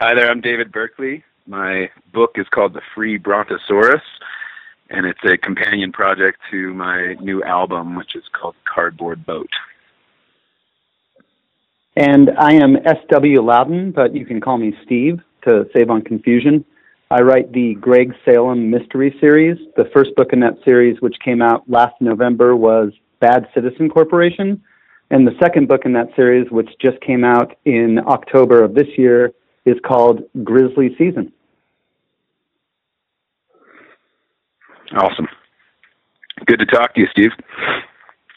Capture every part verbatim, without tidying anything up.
Hi there, I'm David Berkeley. My book is called The Free Brontosaurus, and it's a companion project to my new album, which is called Cardboard Boat. And I am S W Lauden, but you can call me Steve to save on confusion. I write the Greg Salem Mystery Series. The first book in that series, which came out last November, was Bad Citizen Corporation. And the second book in that series, which just came out in October of this year, is called Grizzly Season. Awesome. Good to talk to you, Steve.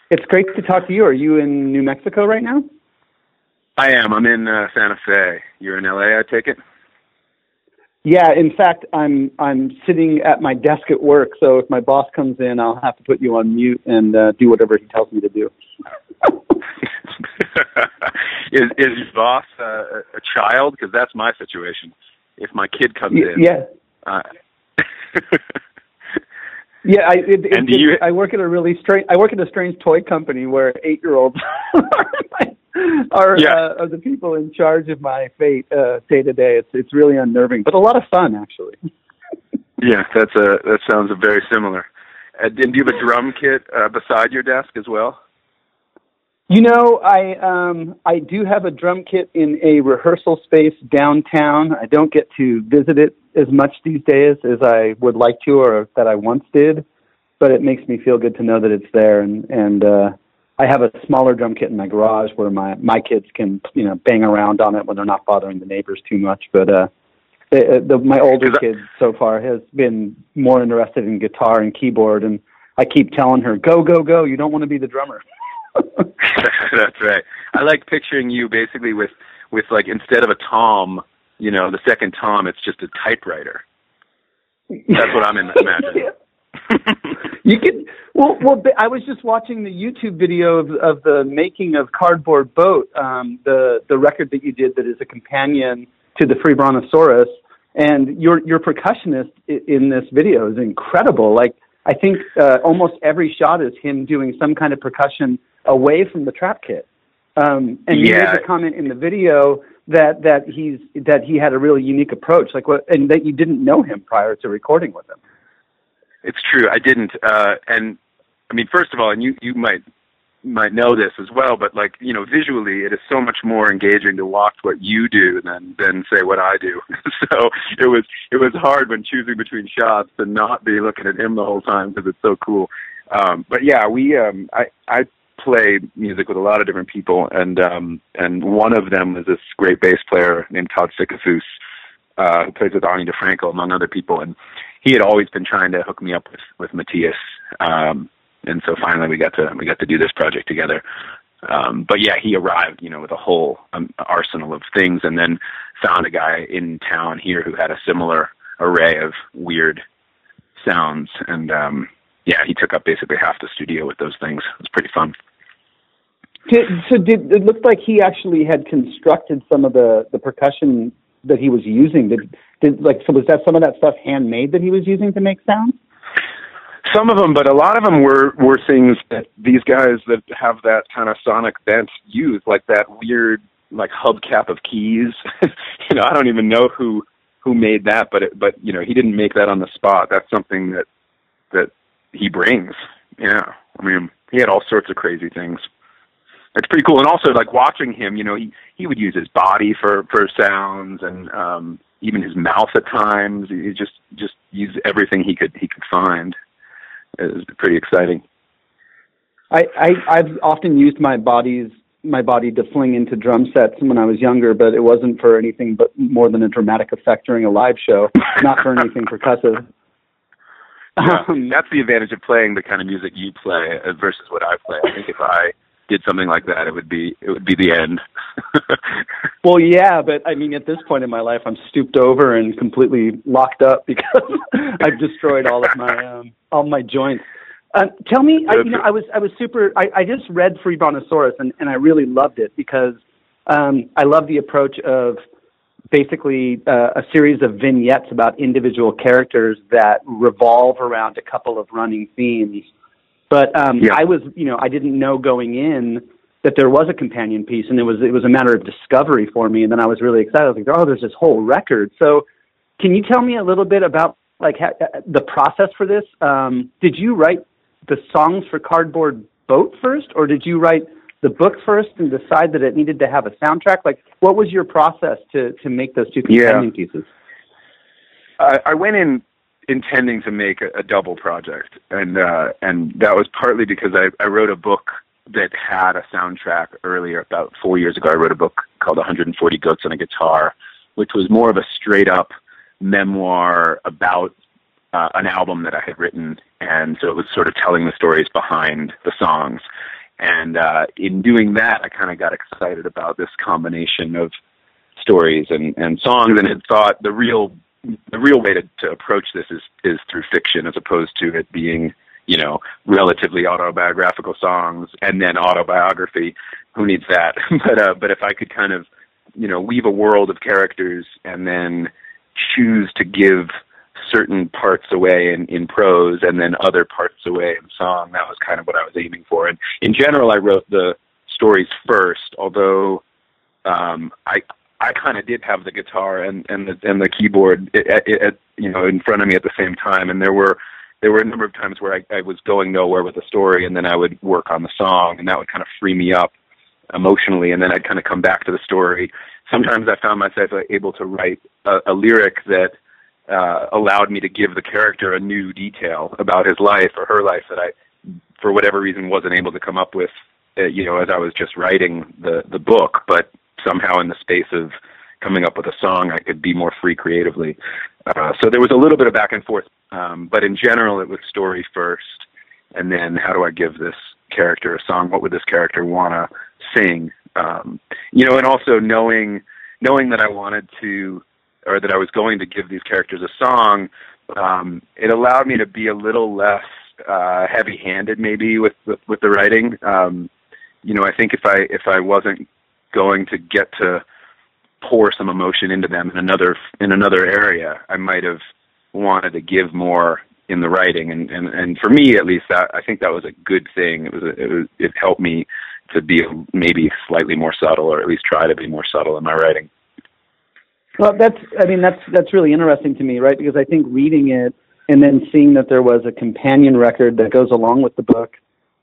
It's great to talk to you. Are you in New Mexico right now? I am. I'm in uh, Santa Fe. You're in L A, I take it? Yeah, in fact, I'm I'm sitting at my desk at work, so if my boss comes in, I'll have to put you on mute and uh, do whatever he tells me to do. is is your boss uh, a child? Because that's my situation. If my kid comes y in, yeah, uh, yeah. I it, it, and do it, you... I work at a really strange. I work at a strange toy company where eight-year-olds are yeah. uh, are the people in charge of my fate uh, day to day. It's it's really unnerving, but a lot of fun actually. Yeah, that's a that sounds very similar. Uh, did you have a drum kit uh, beside your desk as well? You know, I um, I do have a drum kit in a rehearsal space downtown. I don't get to visit it as much these days as I would like to or that I once did, but it makes me feel good to know that it's there. And, and uh, I have a smaller drum kit in my garage where my, my kids can, you know, bang around on it when they're not bothering the neighbors too much. But uh, the, the, my older kid so far has been more interested in guitar and keyboard, and I keep telling her, go, go, go, you don't want to be the drummer. That's right. I like picturing you basically with, with like instead of a tom, you know, the second tom, it's just a typewriter. That's what I'm imagining. You could well, well. I was just watching the YouTube video of of the making of Cardboard Boat, um, the the record that you did that is a companion to the Free Brontosaurus, and your your percussionist in this video is incredible. Like I think uh, almost every shot is him doing some kind of percussion away from the trap kit, um, and you yeah. made the comment in the video that that he's that he had a really unique approach, like what, and that you didn't know him prior to recording with him. It's true, I didn't, uh, and I mean, first of all, and you you might might know this as well, but like you know, visually, it is so much more engaging to watch what you do than than say what I do. So it was it was hard when choosing between shots to not be looking at him the whole time because it's so cool. Um, but yeah, we um, I I. play music with a lot of different people, and um, and one of them is this great bass player named Todd Sikafus, uh, who plays with Arnie DeFranco, among other people, and he had always been trying to hook me up with, with Matthias, um, and so finally we got to we got to do this project together. Um, but yeah, he arrived, you know, with a whole um, arsenal of things, and then found a guy in town here who had a similar array of weird sounds, and um, yeah, he took up basically half the studio with those things. It was pretty fun. Did, so did, it looked like he actually had constructed some of the, the percussion that he was using. Did, did, like, so was that some of that stuff handmade that he was using to make sound? Some of them, but a lot of them were, were things that these guys that have that kind of sonic bent use, like that weird like hubcap of keys. You know, I don't even know who who made that, but it, but you know, he didn't make that on the spot. That's something that that he brings. Yeah, I mean, he had all sorts of crazy things. It's pretty cool. And also, like, watching him, you know, he, he would use his body for, for sounds and um, even his mouth at times. He just just used everything he could he could find. It was pretty exciting. I, I, I've often used my, body's, my body to fling into drum sets when I was younger, but it wasn't for anything but more than a dramatic effect during a live show, not for anything percussive. Yeah, um, that's the advantage of playing the kind of music you play versus what I play. I think if I did something like that, it would be it would be the end. Well, yeah, but I mean, at this point in my life, I'm stooped over and completely locked up because I've destroyed all of my um, all my joints. Uh, tell me, I, you know, I was I was super. I, I just read Free Brontosaurus and and I really loved it because um, I love the approach of basically uh, a series of vignettes about individual characters that revolve around a couple of running themes. But um, yeah. I was, you know, I didn't know going in that there was a companion piece, and it was it was a matter of discovery for me. And then I was really excited. I was like, oh, there's this whole record. So can you tell me a little bit about like how, the process for this? Um, did you write the songs for Cardboard Boat first, or did you write the book first and decide that it needed to have a soundtrack? Like, what was your process to to make those two companion yeah. pieces? I, I went in intending to make a, a double project, and uh, and that was partly because I, I wrote a book that had a soundtrack earlier. About four years ago, I wrote a book called one forty Goats on a Guitar, which was more of a straight-up memoir about uh, an album that I had written, and so it was sort of telling the stories behind the songs. And uh, in doing that, I kind of got excited about this combination of stories and, and songs, and had thought the real the real way to, to approach this is is through fiction, as opposed to it being, you know, relatively autobiographical songs and then autobiography. Who needs that? but uh, but if I could kind of, you know, weave a world of characters and then choose to give certain parts away in, in prose and then other parts away in song, that was kind of what I was aiming for. And in general, I wrote the stories first, although um, I I kind of did have the guitar and, and, the, and the keyboard, at, at, you know, in front of me at the same time. And there were there were a number of times where I, I was going nowhere with a story, and then I would work on the song, and that would kind of free me up emotionally, and then I'd kind of come back to the story. Sometimes I found myself able to write a, a lyric that uh, allowed me to give the character a new detail about his life or her life that I, for whatever reason, wasn't able to come up with, uh, you know, as I was just writing the, the book. But somehow in the space of coming up with a song, I could be more free creatively. Uh, so there was a little bit of back and forth, um, but in general it was story first, and then how do I give this character a song? What would this character want to sing? Um, you know, and also knowing knowing that I wanted to, or that I was going to give these characters a song, um, it allowed me to be a little less uh, heavy-handed maybe with, with, with the writing. Um, you know, I think if I if I wasn't going to get to pour some emotion into them in another in another area, I might have wanted to give more in the writing, and and, and for me at least, that I think that was a good thing. It was, a, it was it helped me to be maybe slightly more subtle, or at least try to be more subtle in my writing. Well, that's I mean that's that's really interesting to me, right? Because I think reading it and then seeing that there was a companion record that goes along with the book,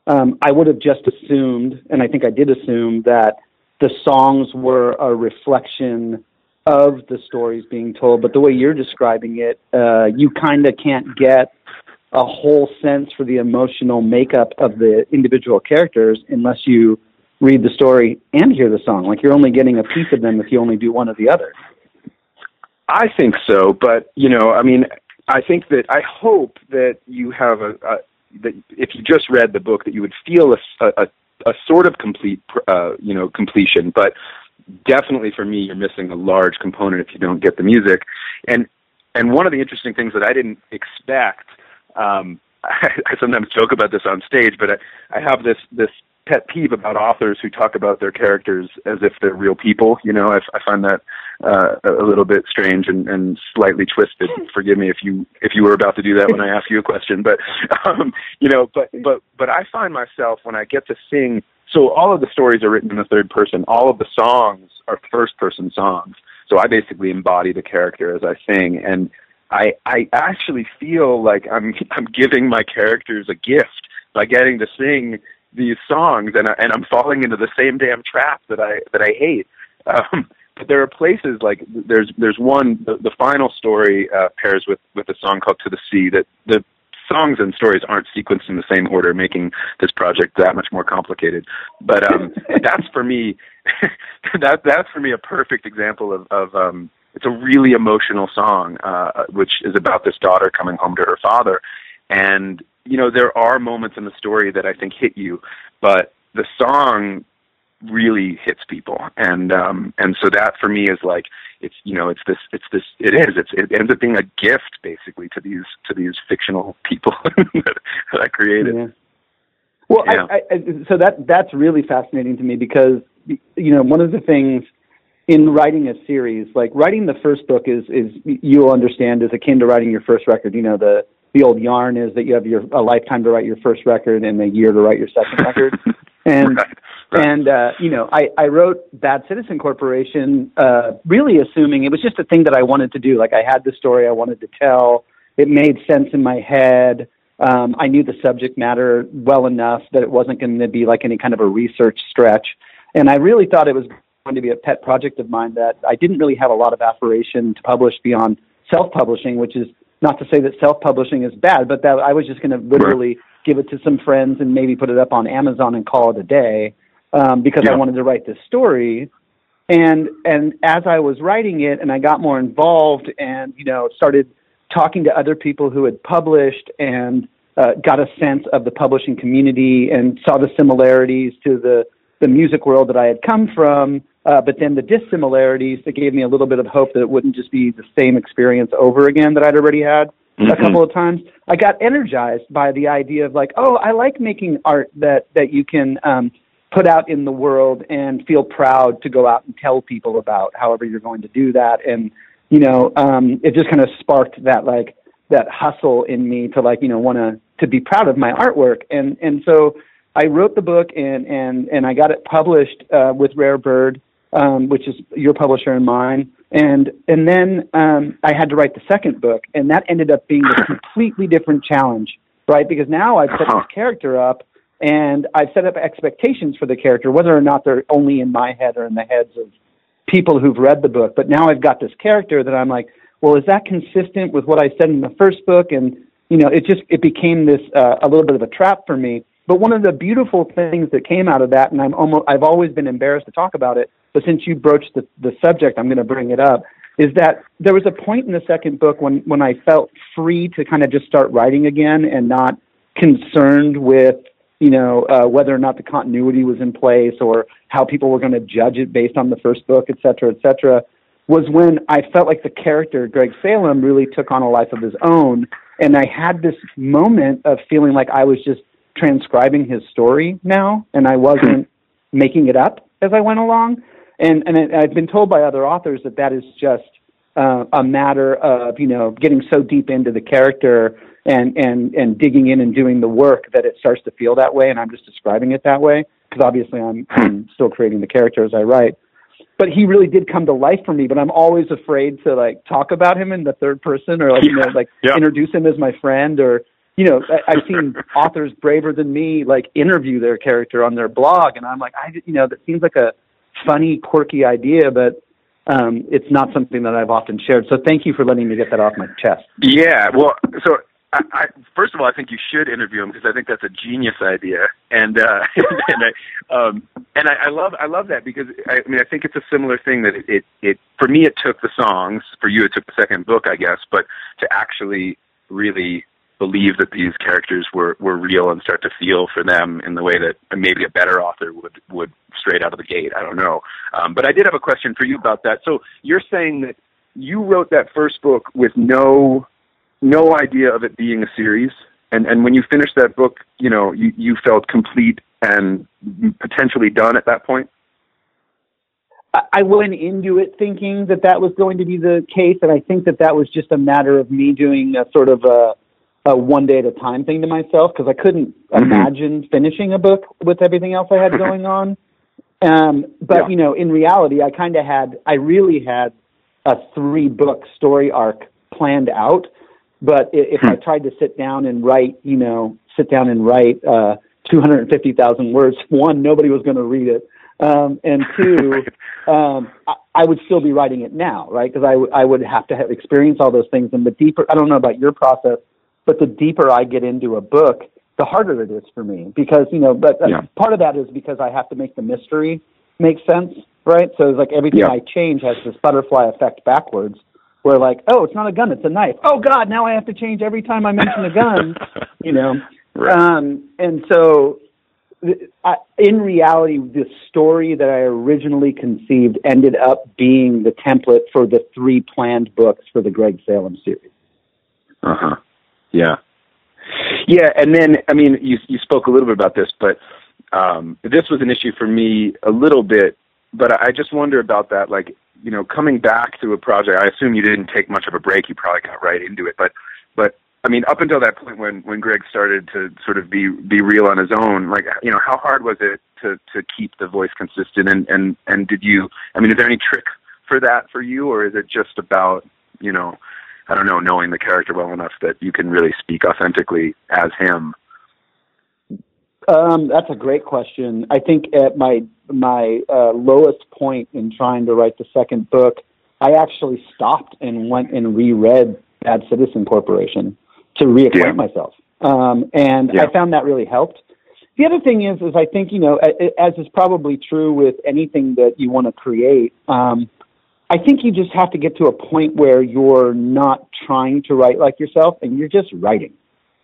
um, I would have just assumed, and I think I did assume that the songs were a reflection of the stories being told, but the way you're describing it, uh, you kind of can't get a whole sense for the emotional makeup of the individual characters unless you read the story and hear the song. Like, you're only getting a piece of them if you only do one or the other. I think so, but, you know, I mean, I think that, I hope that you have a, a that if you just read the book, that you would feel a, a, a a sort of complete, uh, you know, completion, but definitely for me, you're missing a large component if you don't get the music. And, and one of the interesting things that I didn't expect, um, I, I sometimes joke about this on stage, but I, I have this, this pet peeve about authors who talk about their characters as if they're real people. You know, I, I find that, uh, a little bit strange and, and slightly twisted. Forgive me if you, if you were about to do that when I ask you a question, but, um, you know, but, but, but I find myself when I get to sing, so all of the stories are written in the third person. All of the songs are first person songs. So I basically embody the character as I sing. And I, I actually feel like I'm, I'm giving my characters a gift by getting to sing these songs, and I, and I'm falling into the same damn trap that I that I hate. Um, but there are places like there's there's one the, the final story uh, pairs with with a song called "To the Sea." That the songs and stories aren't sequenced in the same order, making this project that much more complicated. But um, that's for me that that's for me a perfect example of of um, it's a really emotional song, uh, which is about this daughter coming home to her father. And you know, there are moments in the story that I think hit you, but the song really hits people. And, um, and so that for me is like, it's, you know, it's this, it's this, it is, it's, it ends up being a gift basically to these, to these fictional people that, that I created. Yeah. Well, yeah. I, I, so that, that's really fascinating to me because, you know, one of the things in writing a series, like writing the first book is, is you'll understand is akin to writing your first record. You know, the, The old yarn is that you have your a lifetime to write your first record and a year to write your second record. And And, uh, you know, I, I wrote Bad Citizen Corporation uh, really assuming it was just a thing that I wanted to do. Like, I had the story I wanted to tell. It made sense in my head. Um, I knew the subject matter well enough that it wasn't going to be like any kind of a research stretch. And I really thought it was going to be a pet project of mine that I didn't really have a lot of aspiration to publish beyond self-publishing, which is not to say that self-publishing is bad, but that I was just going to literally right. give it to some friends and maybe put it up on Amazon and call it a day. Um, because yeah. I wanted to write this story. And, and as I was writing it and I got more involved and, you know, started talking to other people who had published and uh, got a sense of the publishing community and saw the similarities to the, the music world that I had come from, uh, but then the dissimilarities that gave me a little bit of hope that it wouldn't just be the same experience over again that I'd already had mm-hmm. a couple of times. I got energized by the idea of like, oh, I like making art that, that you can um, – put out in the world and feel proud to go out and tell people about however you're going to do that. And, you know, um, it just kind of sparked that, like that hustle in me to like, you know, want to, to be proud of my artwork. And, and so I wrote the book and, and, and I got it published uh, with Rare Bird, um, which is your publisher and mine. And, and then um, I had to write the second book, and that ended up being a completely different challenge, right? Because now I've set this character up, and I've set up expectations for the character, whether or not they're only in my head or in the heads of people who've read the book. But now I've got this character that I'm like, well, is that consistent with what I said in the first book? And, you know, it just, it became this, uh, a little bit of a trap for me. But one of the beautiful things that came out of that, and I'm almost, I've always been embarrassed to talk about it, but since you broached the, the subject, I'm going to bring it up, is that there was a point in the second book when, when I felt free to kind of just start writing again and not concerned with, you know, uh, whether or not the continuity was in place or how people were going to judge it based on the first book, et cetera, et cetera, was when I felt like the character, Greg Salem, really took on a life of his own. And I had this moment of feeling like I was just transcribing his story now, and I wasn't making it up as I went along. And, and I've been told by other authors that that is just uh, a matter of, you know, getting so deep into the character and, and, and digging in and doing the work that it starts to feel that way. And I'm just describing it that way because obviously I'm, I'm still creating the character as I write, but he really did come to life for me. But I'm always afraid to like talk about him in the third person or like, yeah. you know, like yeah. introduce him as my friend, or, you know, I, I've seen authors braver than me, like interview their character on their blog. And I'm like, I, you know, that seems like a funny, quirky idea, but um, it's not something that I've often shared. So thank you for letting me get that off my chest. Yeah. Well, so I, I, first of all, I think you should interview him because I think that's a genius idea, and uh, and I, um, and I, I love I love that because I, I mean I think it's a similar thing that it, it it for me it took the songs, for you it took the second book, I guess, but to actually really believe that these characters were, were real and start to feel for them in the way that maybe a better author would would straight out of the gate. I don't know, um, but I did have a question for you about that. So you're saying that you wrote that first book with no. no idea of it being a series. And, and when you finished that book, you know, you, you felt complete and potentially done at that point. I, I went into it thinking that that was going to be the case. And I think that that was just a matter of me doing a sort of a, a one day at a time thing to myself. Cause I couldn't mm-hmm. imagine finishing a book with everything else I had going on. Um, but yeah. you know, in reality, I kind of had, I really had a three book story arc planned out. But if I tried to sit down and write, you know, sit down and write uh, two hundred fifty thousand words, one, nobody was going to read it. Um, and two, um, I, I would still be writing it now, right? Because I, w- I would have to have experienced all those things. And the deeper, I don't know about your process, but the deeper I get into a book, the harder it is for me. Because, you know, but uh, yeah. part of that is because I have to make the mystery make sense, right? So it's like everything yeah. I change has this butterfly effect backwards. We're like, oh, it's not a gun, it's a knife. Oh, God, now I have to change every time I mention a gun, you know. Right. Um, and so th- I, in reality, the story that I originally conceived ended up being the template for the three planned books for the Greg Salem series. Uh-huh. Yeah. Yeah, and then, I mean, you, you spoke a little bit about this, but um, this was an issue for me a little bit, but I, I just wonder about that, like, you know, coming back to a project, I assume you didn't take much of a break. You probably got right into it. But, but I mean, up until that point when, when Greg started to sort of be, be real on his own, like, you know, how hard was it to, to keep the voice consistent? And, and, and did you, I mean, is there any trick for that for you, or is it just about, you know, I don't know, knowing the character well enough that you can really speak authentically as him? Um, that's a great question. I think at my, my uh, lowest point in trying to write the second book, I actually stopped and went and reread Bad Citizen Corporation to reacquaint yeah. myself. Um, and yeah. I found that really helped. The other thing is, is I think, you know, as is probably true with anything that you want to create, um, I think you just have to get to a point where you're not trying to write like yourself and you're just writing,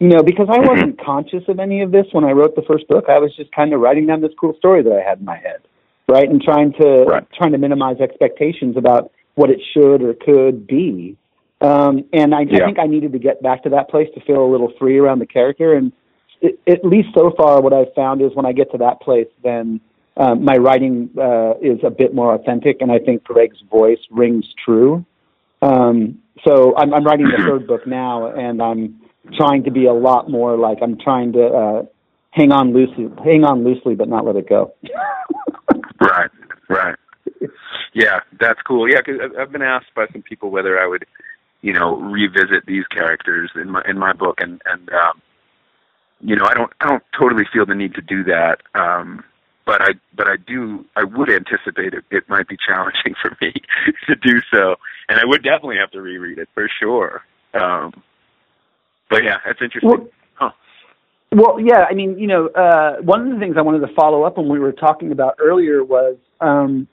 you know, because I wasn't conscious of any of this when I wrote the first book. I was just kind of writing down this cool story that I had in my head, right? And trying to, right. trying to minimize expectations about what it should or could be. Um, and I, yeah. I think I needed to get back to that place to feel a little free around the character. And it, at least so far, what I've found is when I get to that place, then um, my writing uh, is a bit more authentic. And I think Greg's voice rings true. Um, so I'm, I'm writing the third book now, and I'm trying to be a lot more like I'm trying to uh, hang on loosely, hang on loosely, but not let it go. Right, right. Yeah, that's cool. Yeah, because I've been asked by some people whether I would, you know, revisit these characters in my in my book, and and um, you know, I don't I don't totally feel the need to do that, um, but I but I do I would anticipate it, it might be challenging for me to do so, and I would definitely have to reread it for sure. Um, but yeah, that's interesting. Well, huh. well yeah, I mean, you know, uh, one of the things I wanted to follow up on we were talking about earlier was. Um,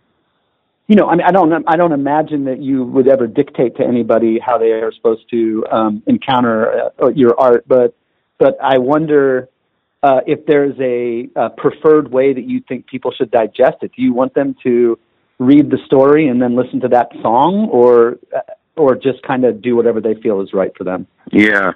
You know, I mean, I don't, I don't imagine that you would ever dictate to anybody how they are supposed to um, encounter uh, your art, but, but I wonder uh, if there's a, a preferred way that you think people should digest it. Do you want them to read the story and then listen to that song, or, or just kind of do whatever they feel is right for them? Yeah.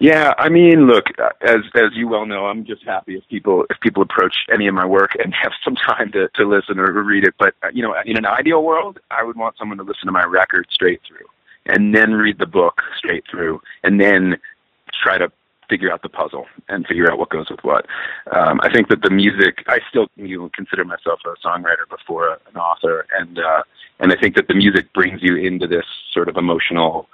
Yeah, I mean, look, as as you well know, I'm just happy if people if people approach any of my work and have some time to, to listen or read it. But, you know, in an ideal world, I would want someone to listen to my record straight through and then read the book straight through and then try to figure out the puzzle and figure out what goes with what. Um, I think that the music, I still you know, consider myself a songwriter before a, an author, and uh, and I think that the music brings you into this sort of emotional,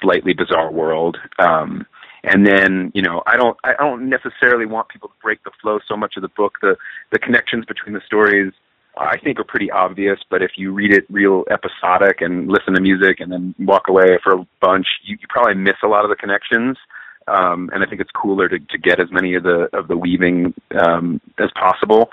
slightly bizarre world. Um And then, you know, I don't, I don't necessarily want people to break the flow so much of the book. The, the connections between the stories, I think, are pretty obvious. But if you read it real episodic and listen to music and then walk away for a bunch, you, you probably miss a lot of the connections. Um, and I think it's cooler to, to get as many of the of the weaving um, as possible.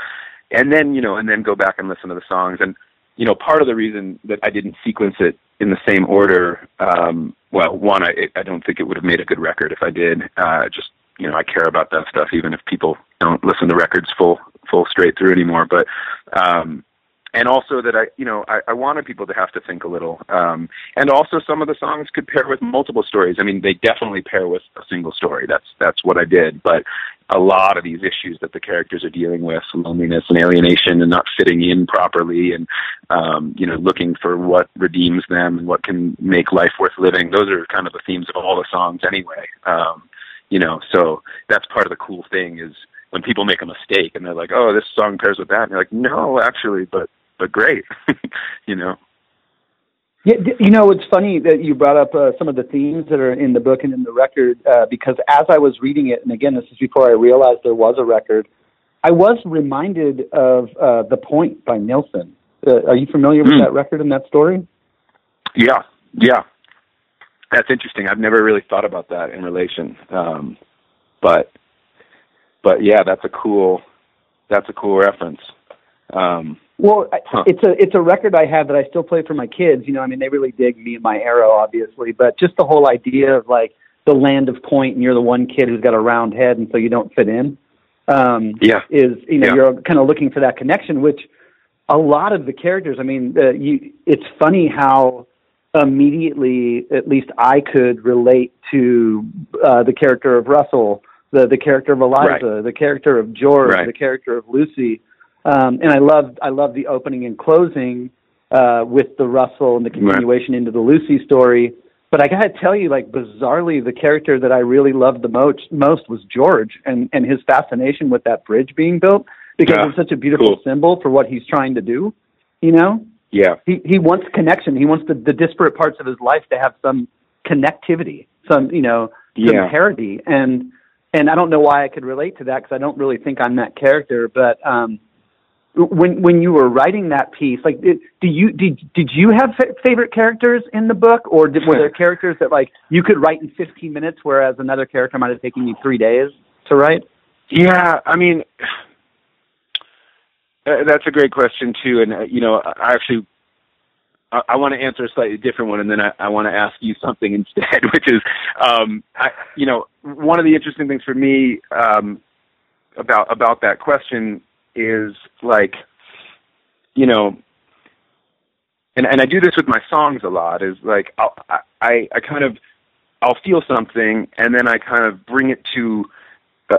And then, you know, and then go back and listen to the songs. And you know, part of the reason that I didn't sequence it in the same order, um, well, one, I, I don't think it would have made a good record if I did. Uh, just, you know, I care about that stuff, even if people don't listen to records full, full straight through anymore. But, um, and also that I, you know, I, I wanted people to have to think a little. Um, and also some of the songs could pair with multiple stories. I mean, they definitely pair with a single story. That's, that's what I did. But a lot of these issues that the characters are dealing with, loneliness and alienation and not fitting in properly and, um, you know, looking for what redeems them and what can make life worth living. Those are kind of the themes of all the songs anyway. Um, you know, so that's part of the cool thing is when people make a mistake and they're like, oh, this song pairs with that. And you're like, no, actually, but, but great, you know. Yeah, you know, it's funny that you brought up uh, some of the themes that are in the book and in the record, uh, because as I was reading it, and again, this is before I realized there was a record, I was reminded of uh, The Point by Nilsson. Uh, are you familiar with mm. that record and that story? Yeah, yeah. That's interesting. I've never really thought about that in relation. Um, but, but yeah, that's a cool, that's a cool reference. Um, Well, huh. it's a it's a record I have that I still play for my kids. You know, I mean, they really dig Me and My Arrow, obviously, but just the whole idea of like the land of Point, and you're the one kid who's got a round head, and so you don't fit in. Um, yeah, is you know yeah. you're kind of looking for that connection, which a lot of the characters. I mean, uh, you. It's funny how immediately, at least I could relate to uh, the character of Russell, the the character of Eliza, right. the character of George, right. the character of Lucy. Um, and I loved, I loved the opening and closing uh, with the Russell and the continuation right. into the Lucy story. But I got to tell you, like, bizarrely, the character that I really loved the most, most was George and, and his fascination with that bridge being built. because yeah. it's such a beautiful cool. symbol for what he's trying to do, you know? Yeah. He he wants connection. He wants the, the disparate parts of his life to have some connectivity, some, you know, some yeah. parody. And and I don't know why I could relate to that, because I don't really think I'm that character. But um, when when you were writing that piece, like, it, do you did did you have f- favorite characters in the book, or did, were there characters that like you could write in fifteen minutes, whereas another character might have taken you three days to write? Yeah, I mean, that's a great question too, and uh, you know, I actually I, I want to answer a slightly different one, and then I, I want to ask you something instead, which is, um, I, you know, one of the interesting things for me um, about about that question is like, you know, and and I do this with my songs a lot, is like I'll, I I kind of I'll feel something, and then I kind of bring it to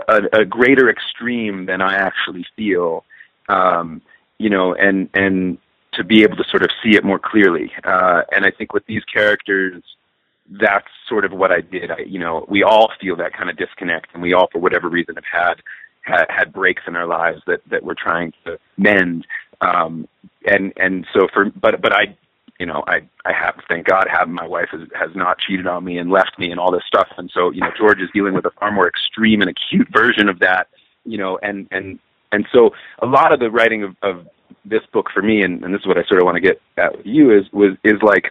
a, a greater extreme than I actually feel. Um, you know, and, and to be able to sort of see it more clearly. Uh, and I think with these characters, that's sort of what I did. I, you know, we all feel that kind of disconnect, and we all, for whatever reason, have had, had, had breaks in our lives that, that we're trying to mend. Um, and, and so for, but, but I, you know, I, I have, thank God, have my wife has, has not cheated on me and left me and all this stuff. And so, you know, George is dealing with a far more extreme and acute version of that, you know, and, and, And so a lot of the writing of, of this book for me, and, and this is what I sort of want to get at with you, is was, is like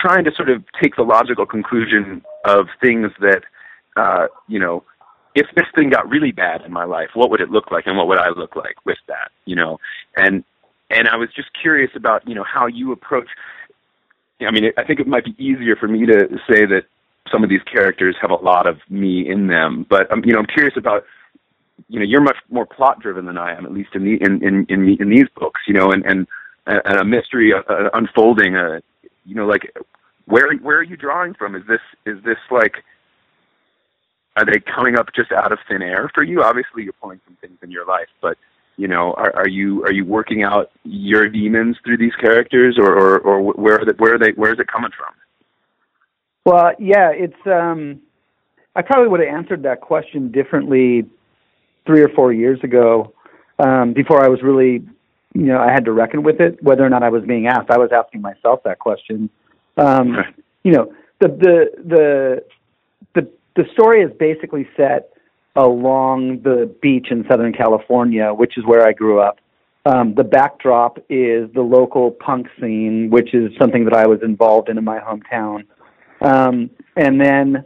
trying to sort of take the logical conclusion of things that, uh, you know, if this thing got really bad in my life, what would it look like, and what would I look like with that, you know? And and I was just curious about, you know, how you approach, I mean, I think it might be easier for me to say that some of these characters have a lot of me in them, but, um, you know, I'm curious about, you know, you're much more plot driven than I am, at least in the, in, in, in, in these books, you know, and, and, and a mystery uh, uh, unfolding, uh, you know, like where, where are you drawing from? Is this, is this like, are they coming up just out of thin air for you? Obviously you're pulling from things in your life, but you know, are, are you, are you working out your demons through these characters, or, or, or where, are the, where are they, where's it coming from? Well, yeah, it's, um, I probably would have answered that question differently three or four years ago, um, before I was really, you know, I had to reckon with it, whether or not I was being asked. I was asking myself that question. Um, you know, the, the, the, the, the story is basically set along the beach in Southern California, which is where I grew up. Um, the backdrop is the local punk scene, which is something that I was involved in in my hometown. Um, and then,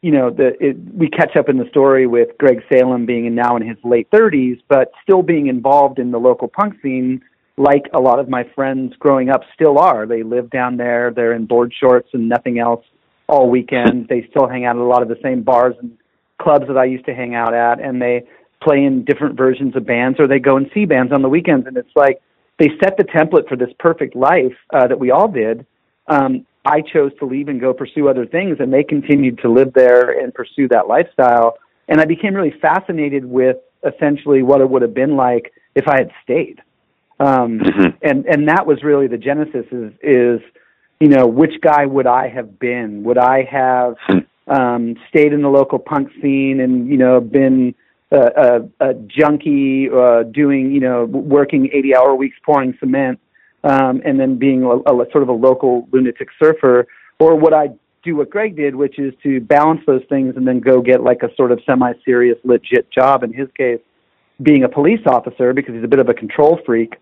you know, the, it, we catch up in the story with Greg Salem being in now in his late thirties, but still being involved in the local punk scene, like a lot of my friends growing up still are. They live down there. They're in board shorts and nothing else all weekend. They still hang out at a lot of the same bars and clubs that I used to hang out at, and they play in different versions of bands, or they go and see bands on the weekends. And it's like they set the template for this perfect life uh, that we all did. Um, I chose to leave and go pursue other things, and they continued to live there and pursue that lifestyle. And I became really fascinated with essentially what it would have been like if I had stayed. Um, mm-hmm. and, and that was really the genesis is, is, you know, which guy would I have been? Would I have um, stayed in the local punk scene and, you know, been a, a, a junkie uh, doing, you know, working eighty hour weeks pouring cement, Um, and then being a, a sort of a local lunatic surfer? Or would I do what Greg did, which is to balance those things and then go get like a sort of semi-serious, legit job, in his case, being a police officer, because he's a bit of a control freak.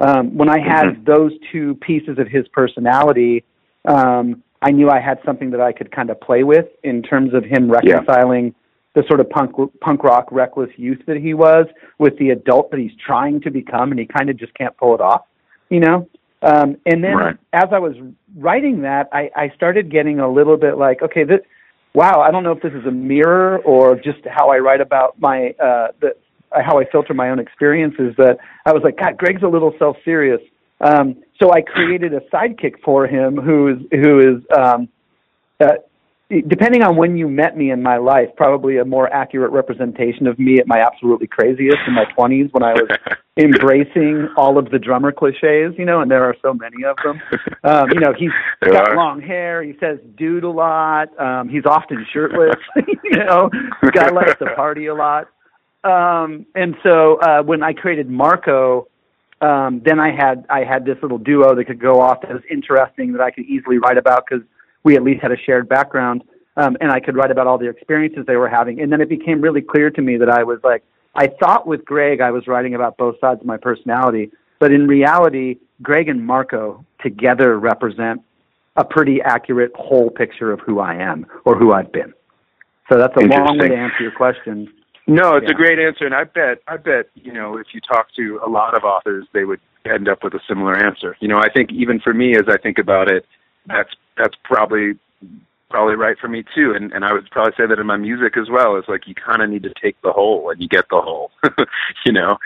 Um, when I had mm-hmm. those two pieces of his personality, um, I knew I had something that I could kind of play with in terms of him reconciling yeah. the sort of punk, punk rock, reckless youth that he was with the adult that he's trying to become, and he kind of just can't pull it off. You know, um, and then right. as I was writing that, I, I started getting a little bit like, okay, this, wow, I don't know if this is a mirror or just how I write about my, uh, the, how I filter my own experiences, but I was like, God, Greg's a little self-serious. Um, so I created a sidekick for him who is, who is um, uh, depending on when you met me in my life, probably a more accurate representation of me at my absolutely craziest in my twenties, when I was embracing all of the drummer cliches, you know, and there are so many of them. Um, you know, he's there got are. long hair. He says dude a lot. Um, he's often shirtless, you know, the guy likes to party a lot. Um, and so uh, when I created Marco, um, then I had I had this little duo that could go off that was interesting that I could easily write about because we at least had a shared background, um, and I could write about all the experiences they were having. And then it became really clear to me that I was like, I thought with Greg I was writing about both sides of my personality, but in reality, Greg and Marco together represent a pretty accurate whole picture of who I am or who I've been. So that's a long way to answer your question. No, it's yeah. a great answer, and I bet, I bet, you know, if you talk to a lot of authors, they would end up with a similar answer. You know, I think even for me, as I think about it, that's that's probably probably right for me too. And and I would probably say that in my music as well. It's like you kind of need to take the whole, and you get the whole. You know,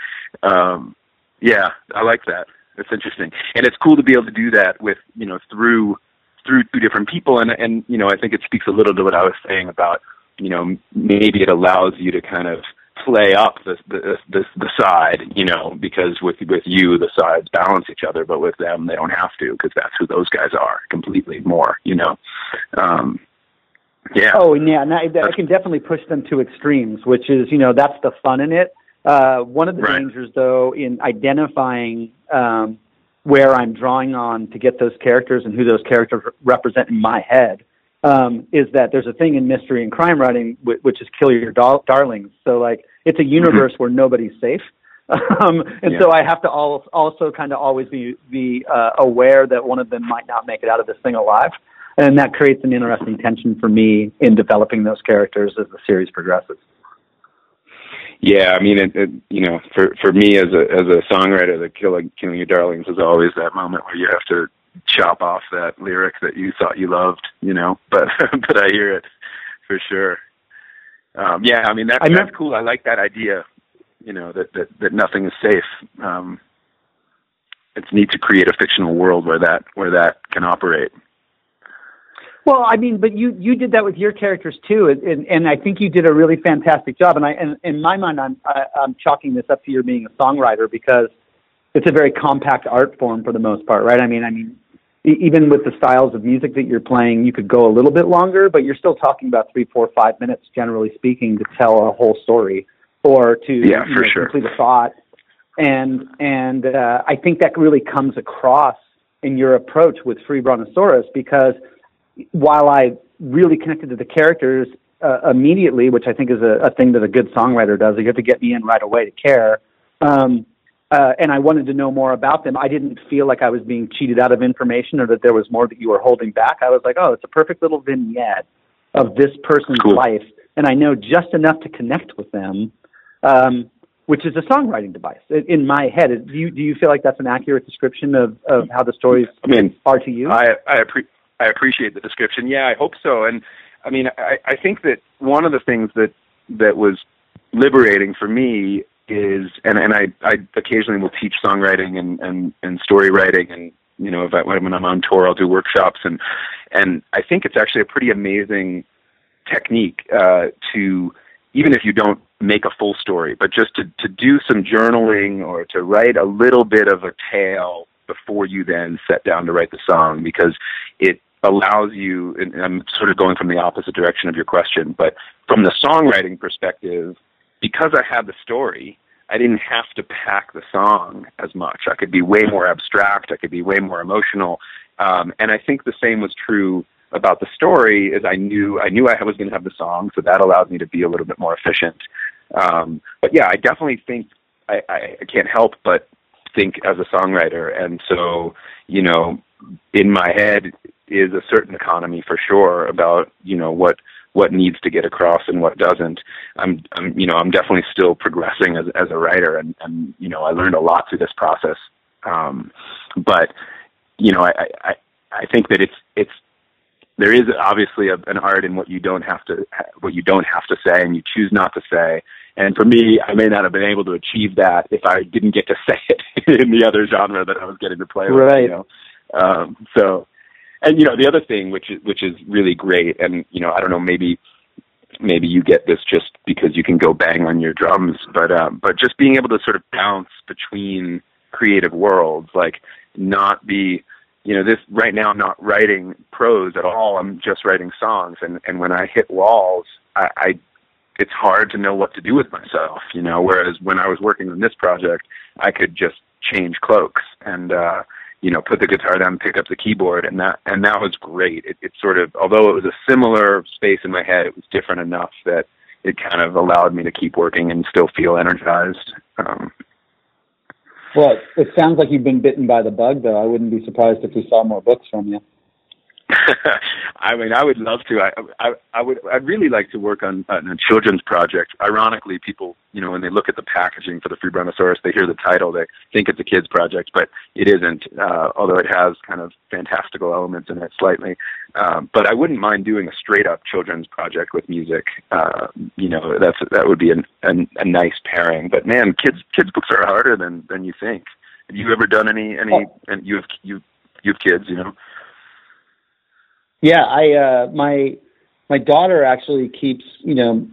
um, yeah, I like that. It's interesting, and it's cool to be able to do that with, you know, through through two different people. And and you know, I think it speaks a little to what I was saying about, you know, maybe it allows you to kind of play up the the, the, the side, you know, because with, with you, the sides balance each other, but with them, they don't have to, because that's who those guys are completely more, you know? Um, yeah. Oh, and yeah. And I, I can definitely push them to extremes, which is, you know, that's the fun in it. Uh, one of the right. dangers, though, in identifying um, where I'm drawing on to get those characters and who those characters represent in my head, Um, is that there's a thing in mystery and crime writing, w- which is kill your dar- darlings. So, like, it's a universe where nobody's safe. Um, and yeah. so I have to al- also kind of always be, be uh, aware that one of them might not make it out of this thing alive. And that creates an interesting tension for me in developing those characters as the series progresses. Yeah, I mean, it, it, you know, for, for me as a as a songwriter, the killing, killing your darlings is always that moment where you have to chop off that lyric that you thought you loved, you know, but but I hear it for sure. Um, yeah, I mean, that's, I that's cool. I like that idea, you know, that, that, that nothing is safe. Um, it's neat to create a fictional world where that where that can operate. Well, I mean, but you, you did that with your characters too, and, and, and I think you did a really fantastic job. And I and in my mind, I'm I, I'm chalking this up to your being a songwriter, because it's a very compact art form for the most part, right? I mean, I mean. Even with the styles of music that you're playing, you could go a little bit longer, but you're still talking about three, four, five minutes, generally speaking, to tell a whole story or to yeah, for you know, sure. complete a thought. And and uh, I think that really comes across in your approach with Free Brontosaurus, because while I really connected to the characters uh, immediately, which I think is a, a thing that a good songwriter does, you have to get me in right away to care. Um, Uh, and I wanted to know more about them. I didn't feel like I was being cheated out of information or that there was more that you were holding back. I was like, oh, it's a perfect little vignette of this person's cool. life, and I know just enough to connect with them, um, which is a songwriting device in my head. Do you, do you feel like that's an accurate description of, of how the stories I mean, are to you? I I, appre- I appreciate the description. Yeah, I hope so. And, I mean, I, I think that one of the things that that was liberating for me is, and, and I, I occasionally will teach songwriting and, and, and story writing, and, you know, if I, when I'm on tour, I'll do workshops, and, and I think it's actually a pretty amazing technique uh, to, even if you don't make a full story, but just to, to do some journaling or to write a little bit of a tale before you then set down to write the song, because it allows you, and I'm sort of going from the opposite direction of your question, but from the songwriting perspective, because I had the story, I didn't have to pack the song as much. I could be way more abstract. I could be way more emotional. Um, and I think the same was true about the story, is I knew I knew I was going to have the song, so that allowed me to be a little bit more efficient. Um, but yeah, I definitely think I, I, I can't help but think as a songwriter. And so, you know, in my head is a certain economy for sure about, you know, what what needs to get across and what doesn't. I'm, I'm you know, I'm definitely still progressing as, as a writer, and, and, you know, I learned a lot through this process. Um, but, you know, I, I, I think that it's, it's, there is obviously a, an art in what you don't have to, what you don't have to say and you choose not to say. And for me, I may not have been able to achieve that if I didn't get to say it in the other genre that I was getting to play with, right. you know? Um, so, And, you know, the other thing, which is, which is really great, and, you know, I don't know, maybe maybe you get this just because you can go bang on your drums, but um, but just being able to sort of bounce between creative worlds, like not be, you know, this right now I'm not writing prose at all. I'm just writing songs. And, and when I hit walls, I, I it's hard to know what to do with myself, you know, whereas when I was working on this project, I could just change cloaks and, uh, you know, put the guitar down, pick up the keyboard, and that, and that was great. It, it sort of, although it was a similar space in my head, it was different enough that it kind of allowed me to keep working and still feel energized. Um, well, it sounds like you've been bitten by the bug, though. I wouldn't be surprised if we saw more books from you. I mean, I would love to. I, I, I would. I'd really like to work on, on a children's project. Ironically, people, you know, when they look at the packaging for the Free Brontosaurus, they hear the title, they think it's a kids' project, but it isn't. Uh, although it has kind of fantastical elements in it, slightly. Um, but I wouldn't mind doing a straight-up children's project with music. Uh, you know, that's that would be an, an, a nice pairing. But man, kids kids books are harder than than you think. Have you ever done any any? Oh. And you have you you have kids, you know. Yeah, I uh, my my daughter actually keeps, you know,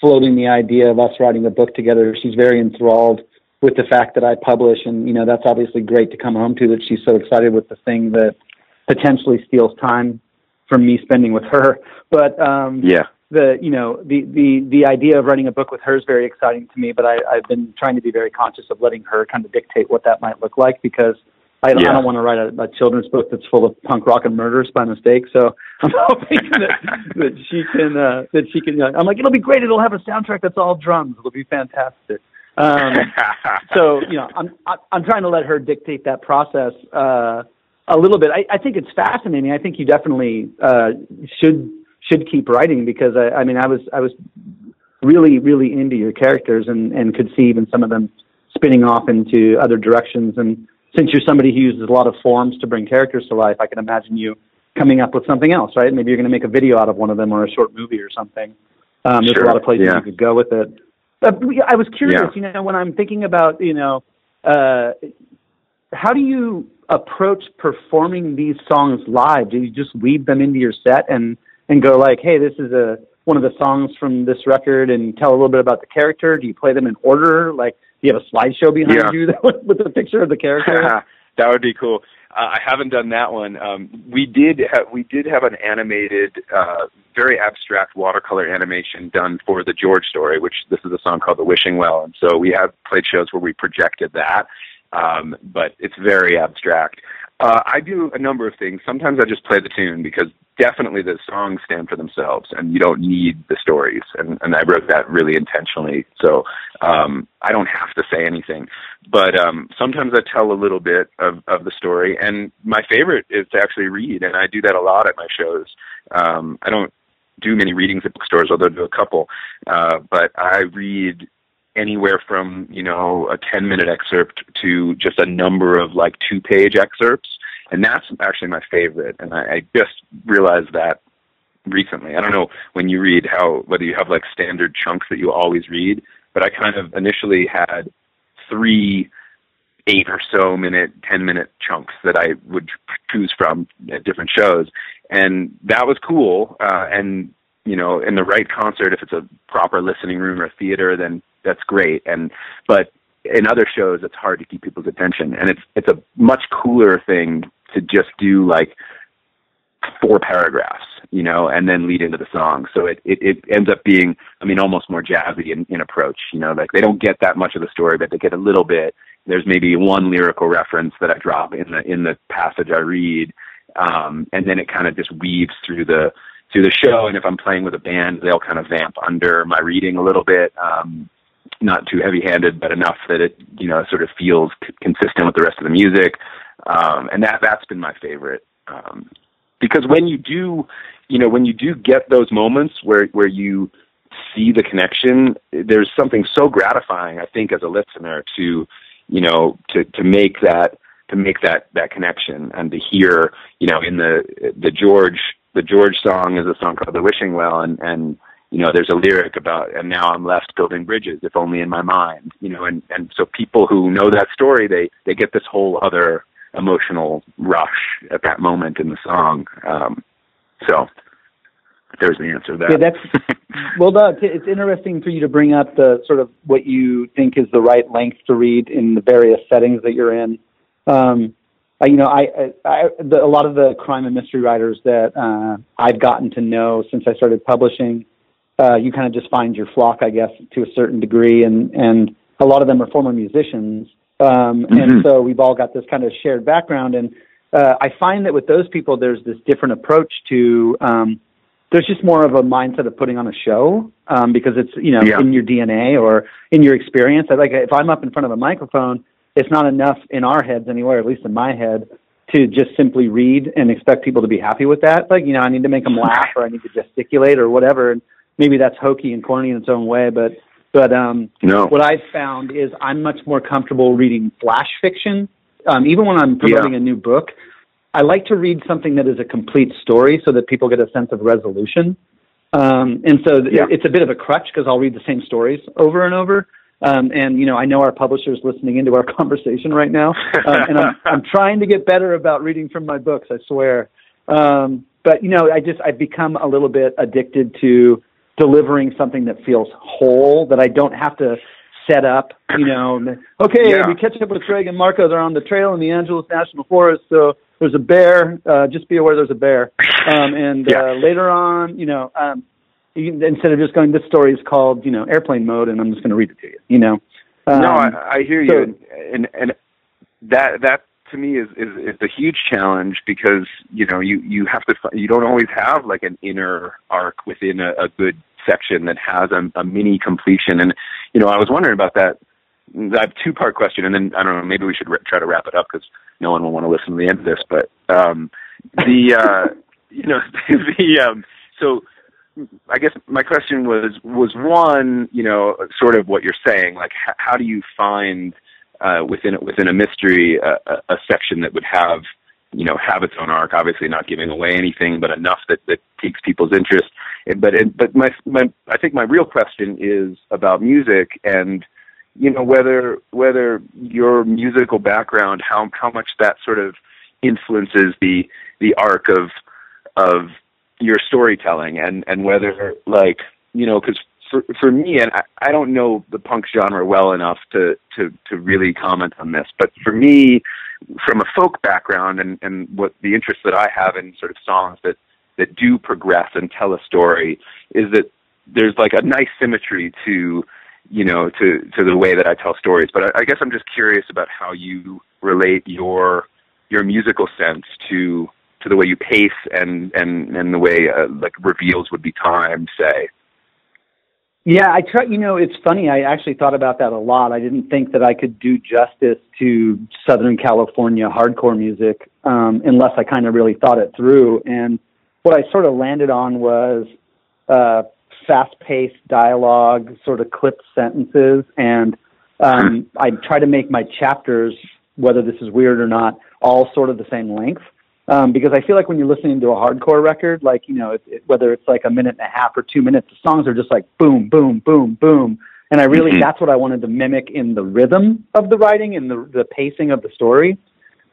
floating the idea of us writing a book together. She's very enthralled with the fact that I publish, and you know that's obviously great to come home to. That she's so excited with the thing that potentially steals time from me spending with her. But um, yeah, the you know the, the the idea of writing a book with her is very exciting to me. But I, I've been trying to be very conscious of letting her kind of dictate what that might look like, because I, yeah. I don't want to write a, a children's book that's full of punk rock and murders by mistake. So I'm hoping that, that she can, uh, that she can, uh, I'm like, it'll be great. It'll have a soundtrack that's all drums. It'll be fantastic. Um, so, you know, I'm, I'm trying to let her dictate that process, uh, a little bit. I, I think it's fascinating. I think you definitely, uh, should, should keep writing, because I, I mean, I was, I was really, really into your characters, and, and could see even some of them spinning off into other directions. And since you're somebody who uses a lot of forms to bring characters to life, I can imagine you coming up with something else, right? Maybe you're going to make a video out of one of them, or a short movie or something. Um, there's sure. a lot of places yeah. you could go with it. But I was curious, yeah. you know, when I'm thinking about, you know, uh, how do you approach performing these songs live? Do you just weave them into your set and, and go like, hey, this is a one of the songs from this record, and tell a little bit about the character? Do you play them in order? Like, do you have a slideshow behind yeah. you that, with a picture of the character? That would be cool. Uh, I haven't done that one. Um, we did ha- we did have an animated, uh, very abstract watercolor animation done for the George story, which this is a song called The Wishing Well. And so we have played shows where we projected that, um, but it's very abstract. Uh, I do a number of things. Sometimes I just play the tune, because definitely the songs stand for themselves, and you don't need the stories. And, and I wrote that really intentionally, so um, I don't have to say anything. But um, sometimes I tell a little bit of, of the story, and my favorite is to actually read, and I do that a lot at my shows. Um, I don't do many readings at bookstores, although I do a couple, uh, but I read anywhere from, you know, a ten-minute excerpt to just a number of, like, two-page excerpts. And that's actually my favorite. And I, I just realized that recently. I don't know when you read how, whether you have, like, standard chunks that you always read, but I kind of initially had three eight or so minute, ten minute chunks that I would choose from at different shows. And that was cool. Uh, and, you know, in the right concert, if it's a proper listening room or a theater, then that's great. And, but in other shows, it's hard to keep people's attention. And it's, it's a much cooler thing to just do like four paragraphs, you know, and then lead into the song. So it, it, it ends up being, I mean, almost more jazzy in, in approach, you know, like they don't get that much of the story, but they get a little bit. There's maybe one lyrical reference that I drop in the, in the passage I read. Um, and then it kind of just weaves through the, through the show. And if I'm playing with a band, they'll kind of vamp under my reading a little bit. Um, not too heavy-handed, but enough that it, you know, sort of feels c- consistent with the rest of the music. Um, and that, that's been my favorite. Um, because when you do, you know, when you do get those moments where, where you see the connection, there's something so gratifying, I think, as a listener to, you know, to, to make that, to make that, that connection, and to hear, you know, in the, the George, the George song is a song called The Wishing Well. And, and, you know, there's a lyric about, and now I'm left building bridges, if only in my mind, you know, and, and so people who know that story, they, they get this whole other emotional rush at that moment in the song. Um, so there's the answer to that. Yeah, that's, well, Doug, it's interesting for you to bring up the sort of what you think is the right length to read in the various settings that you're in. Um, I, you know, I, I, I the, a lot of the crime and mystery writers that uh, I've gotten to know since I started publishing uh, you kind of just find your flock, I guess, to a certain degree. And, and a lot of them are former musicians. Um, mm-hmm. And so we've all got this kind of shared background. And uh, I find that with those people, there's this different approach to, um, there's just more of a mindset of putting on a show, um, because it's, you know, yeah. in your D N A or in your experience. I, like if I'm up in front of a microphone, it's not enough in our heads anywhere, at least in my head, to just simply read and expect people to be happy with that. Like, you know, I need to make them laugh, or I need to gesticulate, or whatever. And maybe that's hokey and corny in its own way, but, but, um, no. what I've found is I'm much more comfortable reading flash fiction. Um, even when I'm promoting yeah. a new book, I like to read something that is a complete story so that people get a sense of resolution. Um, and so th- yeah. it's a bit of a crutch, because I'll read the same stories over and over. Um, and, you know, I know our publisher's listening into our conversation right now, um, and I'm, I'm trying to get better about reading from my books, I swear. Um, but, you know, I just, I've become a little bit addicted to delivering something that feels whole, that I don't have to set up, you know, okay, yeah. we catch up with Greg and Marco, they're on the trail in the Angeles National Forest, so there's a bear, uh, just be aware there's a bear. Um, and yeah. uh, later on, you know, um, instead of just going, this story is called, you know, Airplane Mode, and I'm just going to read it to you, you know. Um, no, I, I hear so, you, and, and and that that to me is, is is a huge challenge, because you know you you have to you don't always have like an inner arc within a, a good section that has a, a mini completion. And you know, I was wondering about that. I have a two part question, and then I don't know, maybe we should re- try to wrap it up, because no one will want to listen to the end of this. But um, the uh, you know the um, so. I guess my question was, was one, you know, sort of what you're saying, like h- how do you find uh, within a, within a mystery uh, a, a section that would have, you know, have its own arc, obviously not giving away anything, but enough that, that piques people's interest. And, but and, but my, my I think my real question is about music, and, you know, whether whether your musical background, how how much that sort of influences the the arc of of your storytelling, and, and whether, like, you know, because for, for me, and I, I don't know the punk genre well enough to, to, to really comment on this, but for me, from a folk background and, and what the interest that I have in sort of songs that, that do progress and tell a story, is that there's like a nice symmetry to, you know, to, to the way that I tell stories. But I, I guess I'm just curious about how you relate your, your musical sense to, to the way you pace and, and, and the way, uh, like, reveals would be timed, say. Yeah, I try, you know, it's funny. I actually thought about that a lot. I didn't think that I could do justice to Southern California hardcore music, um, unless I kind of really thought it through. And what I sort of landed on was, uh, fast-paced dialogue, sort of clipped sentences. And, um, I try to make my chapters, whether this is weird or not, all sort of the same length. Um, because I feel like when you're listening to a hardcore record, like, you know, it, it, whether it's like a minute and a half or two minutes, the songs are just like boom, boom, boom, boom. And I really, mm-hmm. that's what I wanted to mimic in the rhythm of the writing and the, the pacing of the story.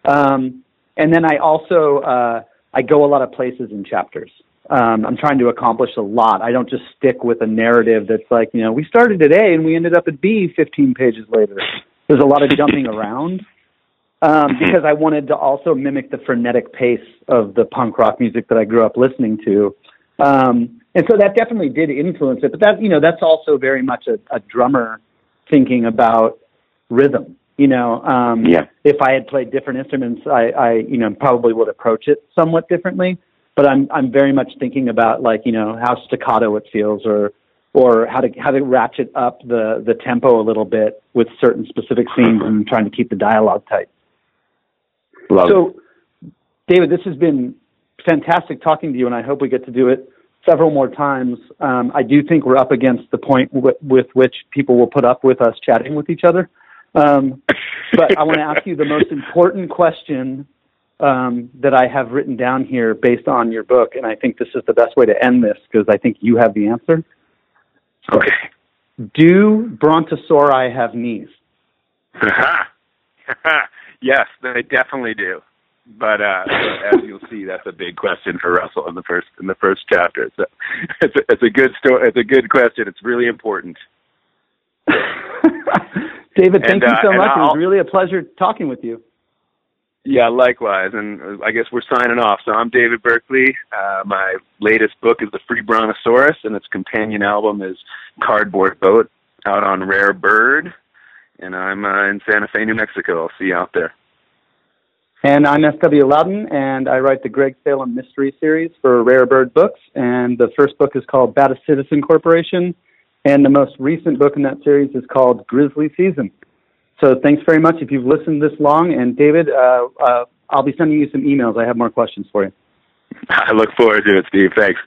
Um, and then I also, uh, I go a lot of places in chapters. Um, I'm trying to accomplish a lot. I don't just stick with a narrative that's like, you know, we started at A and we ended up at B fifteen pages later. There's a lot of jumping around. Um, because I wanted to also mimic the frenetic pace of the punk rock music that I grew up listening to. Um, and so that definitely did influence it, but that, you know, that's also very much a, a drummer thinking about rhythm, you know, um, yeah. if I had played different instruments, I, I, you know, probably would approach it somewhat differently, but I'm, I'm very much thinking about, like, you know, how staccato it feels, or, or how to, how to ratchet up the, the tempo a little bit with certain specific themes, and trying to keep the dialogue tight. Love so, it. David, this has been fantastic talking to you, and I hope we get to do it several more times. Um, I do think we're up against the point w- with which people will put up with us chatting with each other. Um, but I want to ask you the most important question um, that I have written down here based on your book, and I think this is the best way to end this, because I think you have the answer. Okay. Do brontosauri have knees? Yes, they definitely do. But uh, as you'll see, that's a big question for Russell in the first in the first chapter. So it's a, it's a good story. It's a good question. It's really important. David, thank and, you so uh, much. I'll, it was really a pleasure talking with you. Yeah, likewise. And I guess we're signing off. So I'm David Berkeley. Uh, my latest book is The Free Brontosaurus, and its companion album is Cardboard Boat, out on Rare Bird. And I'm uh, in Santa Fe, New Mexico. I'll see you out there. And I'm S W Lauden, and I write the Greg Salem Mystery Series for Rare Bird Books. And the first book is called Bad Citizen Corporation. And the most recent book in that series is called Grizzly Season. So thanks very much if you've listened this long. And David, uh, uh, I'll be sending you some emails. I have more questions for you. I look forward to it, Steve. Thanks.